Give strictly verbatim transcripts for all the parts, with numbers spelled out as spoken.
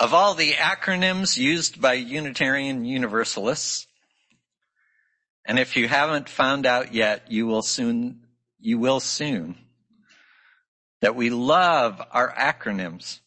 Of all the acronyms used by Unitarian Universalists, and if you haven't found out yet, you will soon, you will soon, that we love our acronyms.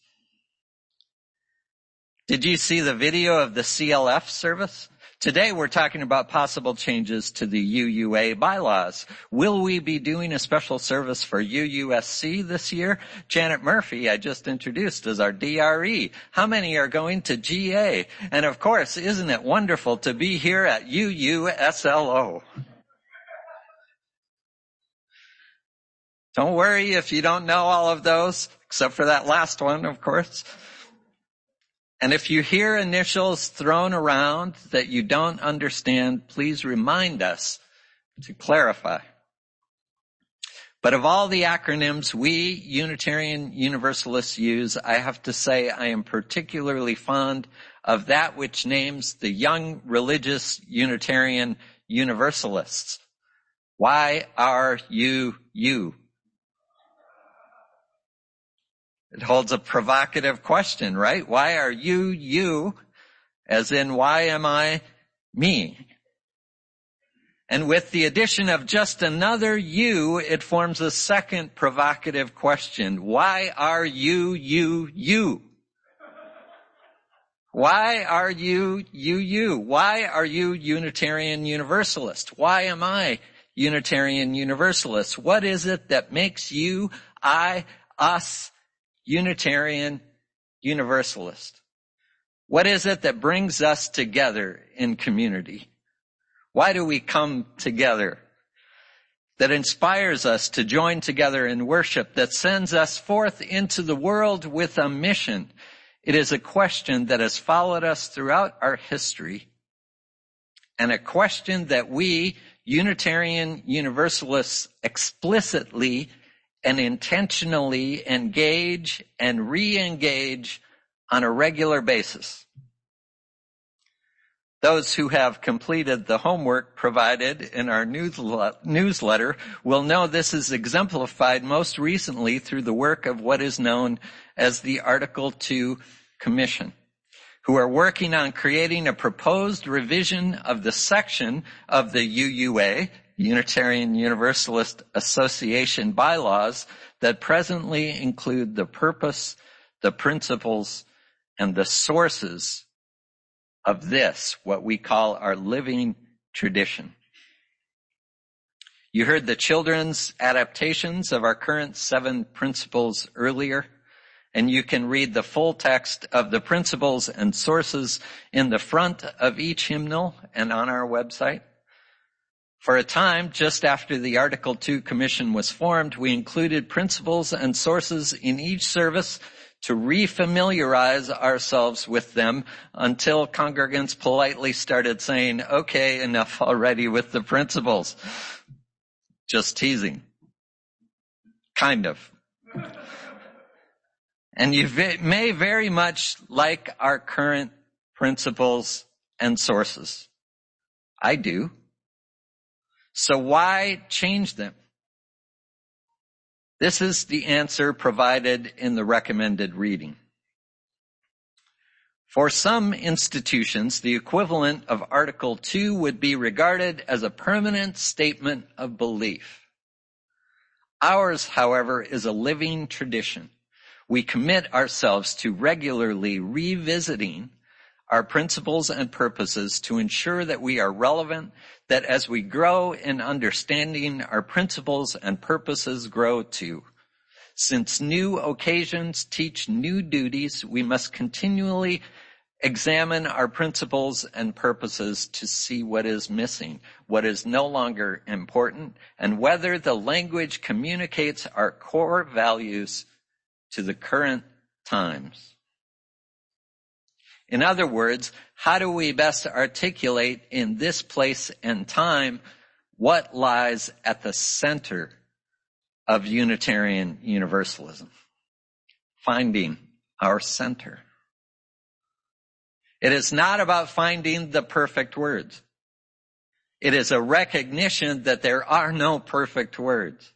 Did you see the video of the C L F service? Today we're talking about possible changes to the U U A bylaws. Will we be doing a special service for U U S C this year? Janet Murphy, I just introduced, is our D R E. How many are going to G A? And of course, isn't it wonderful to be here at U U S L O? Don't worry if you don't know all of those, except for that last one, of course. And if you hear initials thrown around that you don't understand, please remind us to clarify. But of all the acronyms we Unitarian Universalists use, I have to say I am particularly fond of that which names the young religious Unitarian Universalists. Y R U U. It holds a provocative question, right? Why are you you, as in why am I me? And with the addition of just another you, it forms a second provocative question. Why are you you you? Why are you you you? Why are you Unitarian Universalist? Why am I Unitarian Universalist? What is it that makes you, I, us, Unitarian Universalist? What is it that brings us together in community? Why do we come together? That inspires us to join together in worship, that sends us forth into the world with a mission. It is a question that has followed us throughout our history, and a question that we Unitarian Universalists explicitly and intentionally engage and re-engage on a regular basis. Those who have completed the homework provided in our newsletter will know this is exemplified most recently through the work of what is known as the Article two Commission, who are working on creating a proposed revision of the section of the U U A, Unitarian Universalist Association bylaws, that presently include the purpose, the principles, and the sources of this, what we call our living tradition. You heard the children's adaptations of our current seven principles earlier, and you can read the full text of the principles and sources in the front of each hymnal and on our website. For a time, just after the Article two Commission was formed, we included principles and sources in each service to refamiliarize ourselves with them, until congregants politely started saying, okay, enough already with the principles. Just teasing. Kind of. And you may very much like our current principles and sources. I do. So why change them? This is the answer provided in the recommended reading. For some institutions, the equivalent of Article two would be regarded as a permanent statement of belief. Ours, however, is a living tradition. We commit ourselves to regularly revisiting our principles and purposes to ensure that we are relevant, that as we grow in understanding, our principles and purposes grow too. Since new occasions teach new duties, we must continually examine our principles and purposes to see what is missing, what is no longer important, and whether the language communicates our core values to the current times. In other words, how do we best articulate in this place and time what lies at the center of Unitarian Universalism? Finding our center. It is not about finding the perfect words. It is a recognition that there are no perfect words,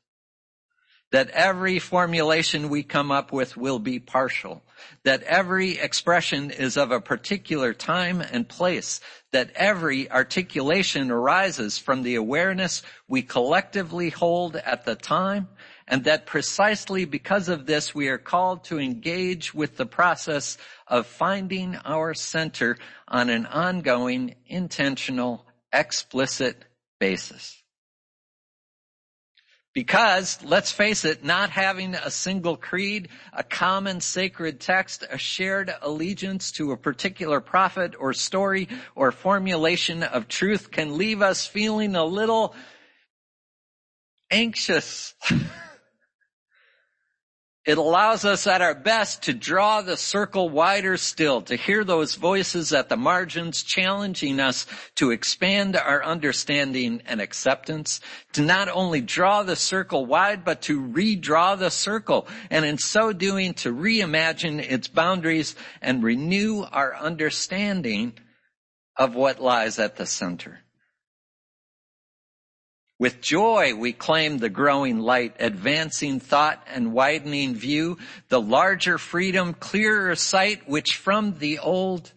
that every formulation we come up with will be partial, that every expression is of a particular time and place, that every articulation arises from the awareness we collectively hold at the time, and that precisely because of this we are called to engage with the process of finding our center on an ongoing, intentional, explicit basis. Because, let's face it, not having a single creed, a common sacred text, a shared allegiance to a particular prophet or story or formulation of truth can leave us feeling a little anxious. It allows us at our best to draw the circle wider still, to hear those voices at the margins challenging us to expand our understanding and acceptance, to not only draw the circle wide, but to redraw the circle, and in so doing to reimagine its boundaries and renew our understanding of what lies at the center. With joy, we claim the growing light, advancing thought and widening view, the larger freedom, clearer sight, which from the old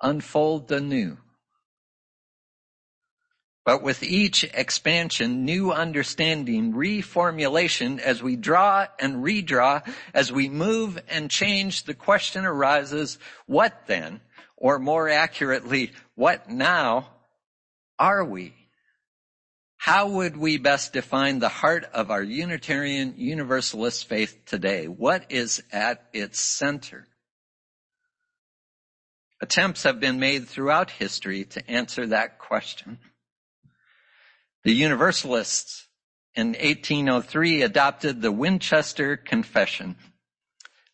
unfold the new. But with each expansion, new understanding, reformulation, as we draw and redraw, as we move and change, the question arises, what then, or more accurately, what now are we? How would we best define the heart of our Unitarian Universalist faith today? What is at its center? Attempts have been made throughout history to answer that question. The Universalists in eighteen oh three adopted the Winchester Confession,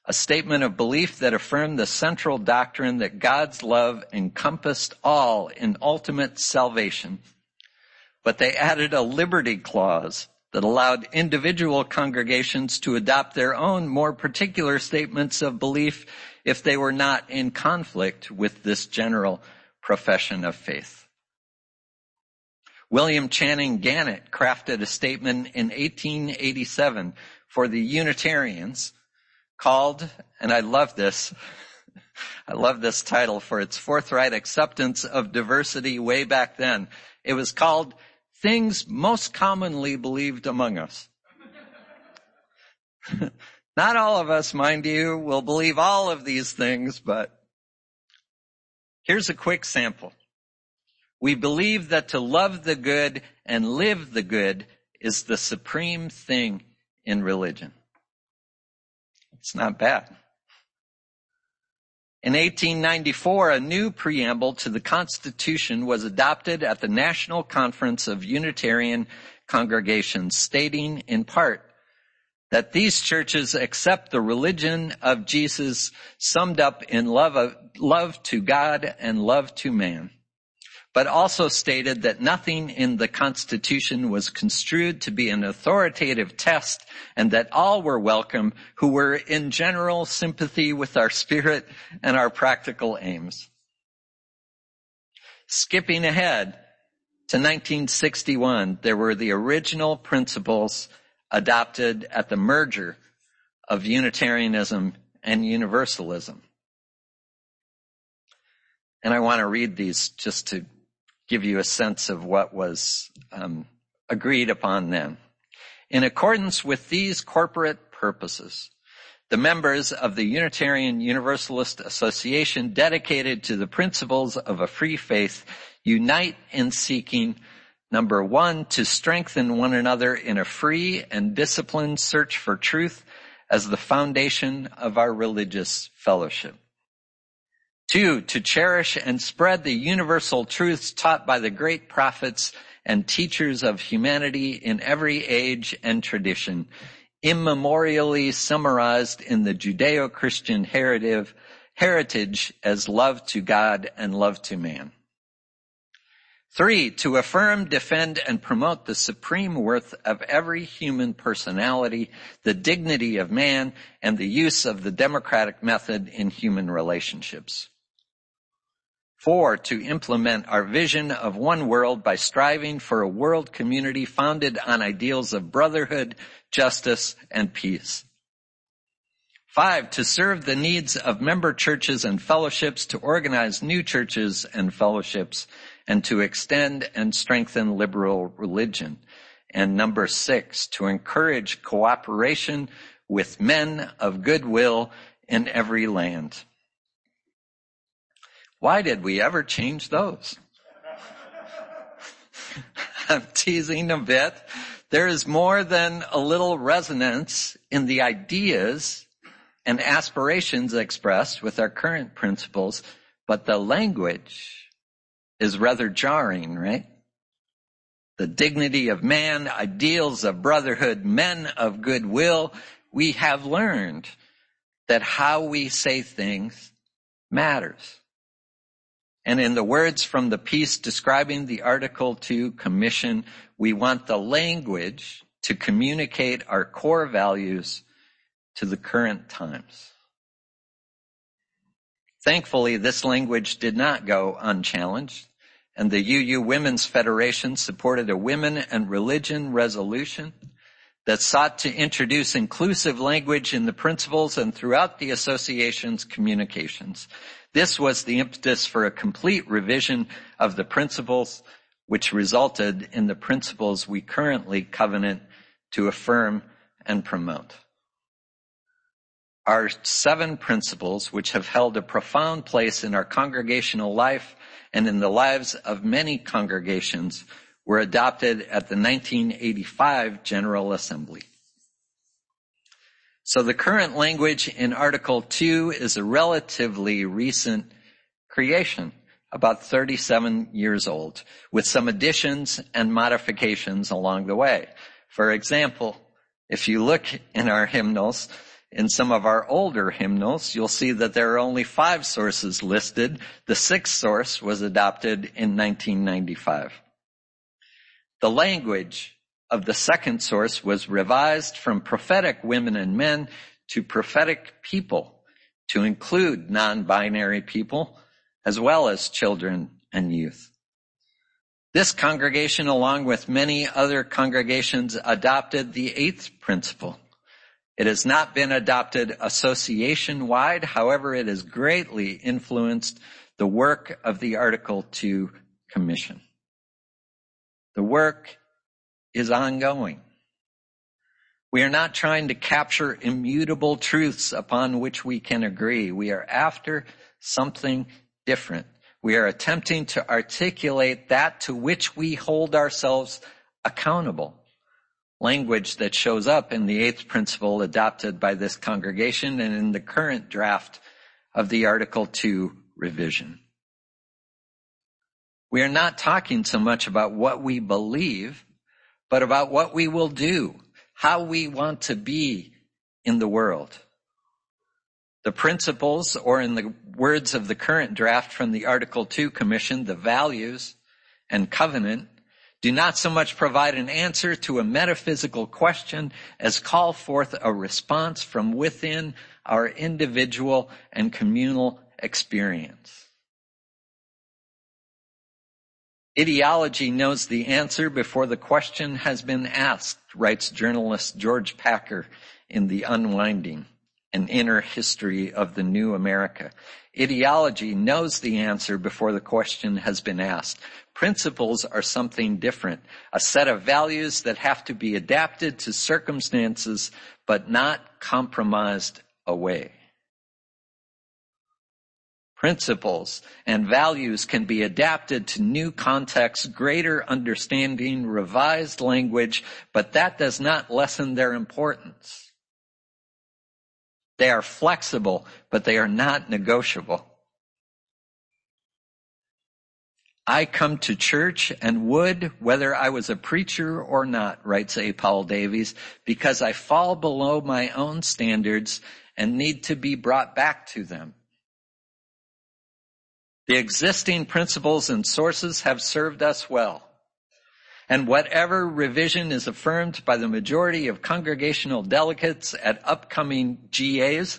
a statement of belief that affirmed the central doctrine that God's love encompassed all in ultimate salvation. But they added a liberty clause that allowed individual congregations to adopt their own more particular statements of belief if they were not in conflict with this general profession of faith. William Channing Gannett crafted a statement in eighteen eighty-seven for the Unitarians called, and I love this, I love this title for its forthright acceptance of diversity way back then. It was called Things Most Commonly Believed Among Us. Not all of us, mind you, will believe all of these things, but here's a quick sample. We believe that to love the good and live the good is the supreme thing in religion. It's not bad. In eighteen ninety-four, a new preamble to the Constitution was adopted at the National Conference of Unitarian Congregations, stating in part that these churches accept the religion of Jesus summed up in love, of, love to God and love to man, but also stated that nothing in the Constitution was construed to be an authoritative test and that all were welcome who were in general sympathy with our spirit and our practical aims. Skipping ahead to nineteen sixty-one, there were the original principles adopted at the merger of Unitarianism and Universalism. And I want to read these just to give you a sense of what was um, agreed upon then. In accordance with these corporate purposes, the members of the Unitarian Universalist Association, dedicated to the principles of a free faith, unite in seeking, number one, to strengthen one another in a free and disciplined search for truth as the foundation of our religious fellowship. Two, to cherish and spread the universal truths taught by the great prophets and teachers of humanity in every age and tradition, immemorially summarized in the Judeo-Christian heritage as love to God and love to man. Three, to affirm, defend, and promote the supreme worth of every human personality, the dignity of man, and the use of the democratic method in human relationships. Four, to implement our vision of one world by striving for a world community founded on ideals of brotherhood, justice, and peace. Five, to serve the needs of member churches and fellowships, to organize new churches and fellowships, and to extend and strengthen liberal religion. And number six, to encourage cooperation with men of goodwill in every land. Why did we ever change those? I'm teasing a bit. There is more than a little resonance in the ideas and aspirations expressed with our current principles, but the language is rather jarring, right? The dignity of man, ideals of brotherhood, men of goodwill. We have learned that how we say things matters. And in the words from the piece describing the Article two Commission, we want the language to communicate our core values to the current times. Thankfully, this language did not go unchallenged, and the U U Women's Federation supported a Women and Religion resolution that sought to introduce inclusive language in the principles and throughout the association's communications. This was the impetus for a complete revision of the principles, which resulted in the principles we currently covenant to affirm and promote. Our seven principles, which have held a profound place in our congregational life and in the lives of many congregations, were adopted at the nineteen eighty-five General Assembly. So the current language in Article two is a relatively recent creation, about thirty-seven years old, with some additions and modifications along the way. For example, if you look in our hymnals, in some of our older hymnals, you'll see that there are only five sources listed. The sixth source was adopted in nineteen ninety-five. The language of the second source was revised from prophetic women and men to prophetic people to include non-binary people as well as children and youth. This congregation, along with many other congregations, adopted the eighth principle. It has not been adopted association-wide. However, it has greatly influenced the work of the Article two Commission. The work is ongoing. We are not trying to capture immutable truths upon which we can agree. We are after something different. We are attempting to articulate that to which we hold ourselves accountable. Language that shows up in the eighth principle adopted by this congregation and in the current draft of the Article two revision. We are not talking so much about what we believe, but about what we will do, how we want to be in the world. The principles, or in the words of the current draft from the Article two Commission, the values and covenant, do not so much provide an answer to a metaphysical question as call forth a response from within our individual and communal experience. Ideology knows the answer before the question has been asked, writes journalist George Packer in The Unwinding, an inner history of the new America. Ideology knows the answer before the question has been asked. Principles are something different, a set of values that have to be adapted to circumstances but not compromised away. Principles and values can be adapted to new contexts, greater understanding, revised language, but that does not lessen their importance. They are flexible, but they are not negotiable. I come to church and would, whether I was a preacher or not, writes A. Powell Davies, because I fall below my own standards and need to be brought back to them. The existing principles and sources have served us well, and whatever revision is affirmed by the majority of congregational delegates at upcoming G A's,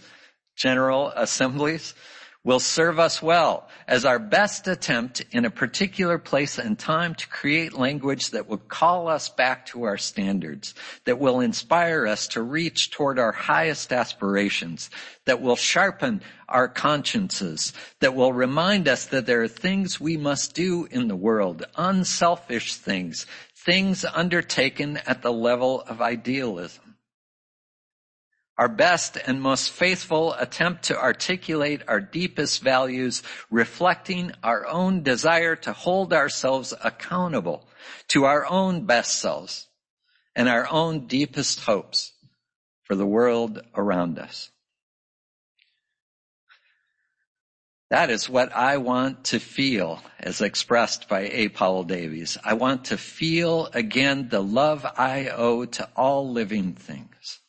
General Assemblies, will serve us well as our best attempt in a particular place and time to create language that will call us back to our standards, that will inspire us to reach toward our highest aspirations, that will sharpen our consciences, that will remind us that there are things we must do in the world, unselfish things, things undertaken at the level of idealism. Our best and most faithful attempt to articulate our deepest values, reflecting our own desire to hold ourselves accountable to our own best selves and our own deepest hopes for the world around us. That is what I want to feel, as expressed by A. Powell Davies. I want to feel again the love I owe to all living things.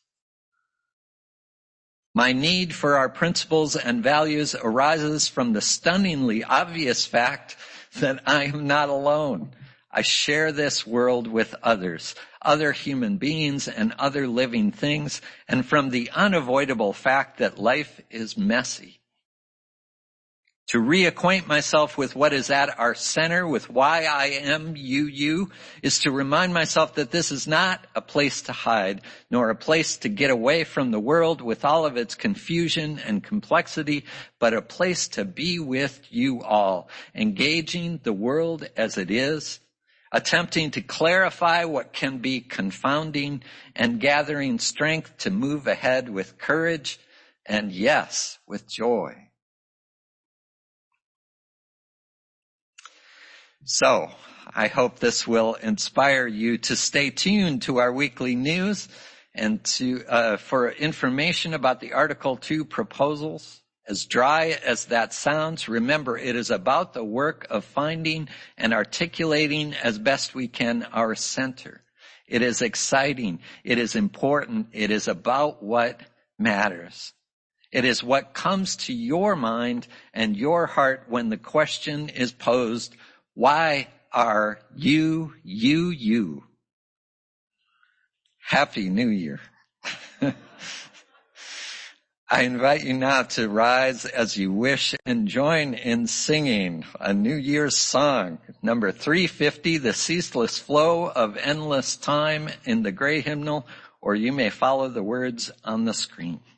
My need for our principles and values arises from the stunningly obvious fact that I am not alone. I share this world with others, other human beings and other living things, and from the unavoidable fact that life is messy. To reacquaint myself with what is at our center, with why I am U U, is to remind myself that this is not a place to hide, nor a place to get away from the world with all of its confusion and complexity, but a place to be with you all, engaging the world as it is, attempting to clarify what can be confounding, and gathering strength to move ahead with courage and, yes, with joy. So, I hope this will inspire you to stay tuned to our weekly news and to uh for information about the Article two proposals. As dry as that sounds, remember it is about the work of finding and articulating as best we can our center. It is exciting. It is important. It is about what matters. It is what comes to your mind and your heart when the question is posed, why are you, you, you? Happy New Year. I invite you now to rise as you wish and join in singing a New Year's song, number three fifty, The Ceaseless Flow of Endless Time in the Gray Hymnal, or you may follow the words on the screen.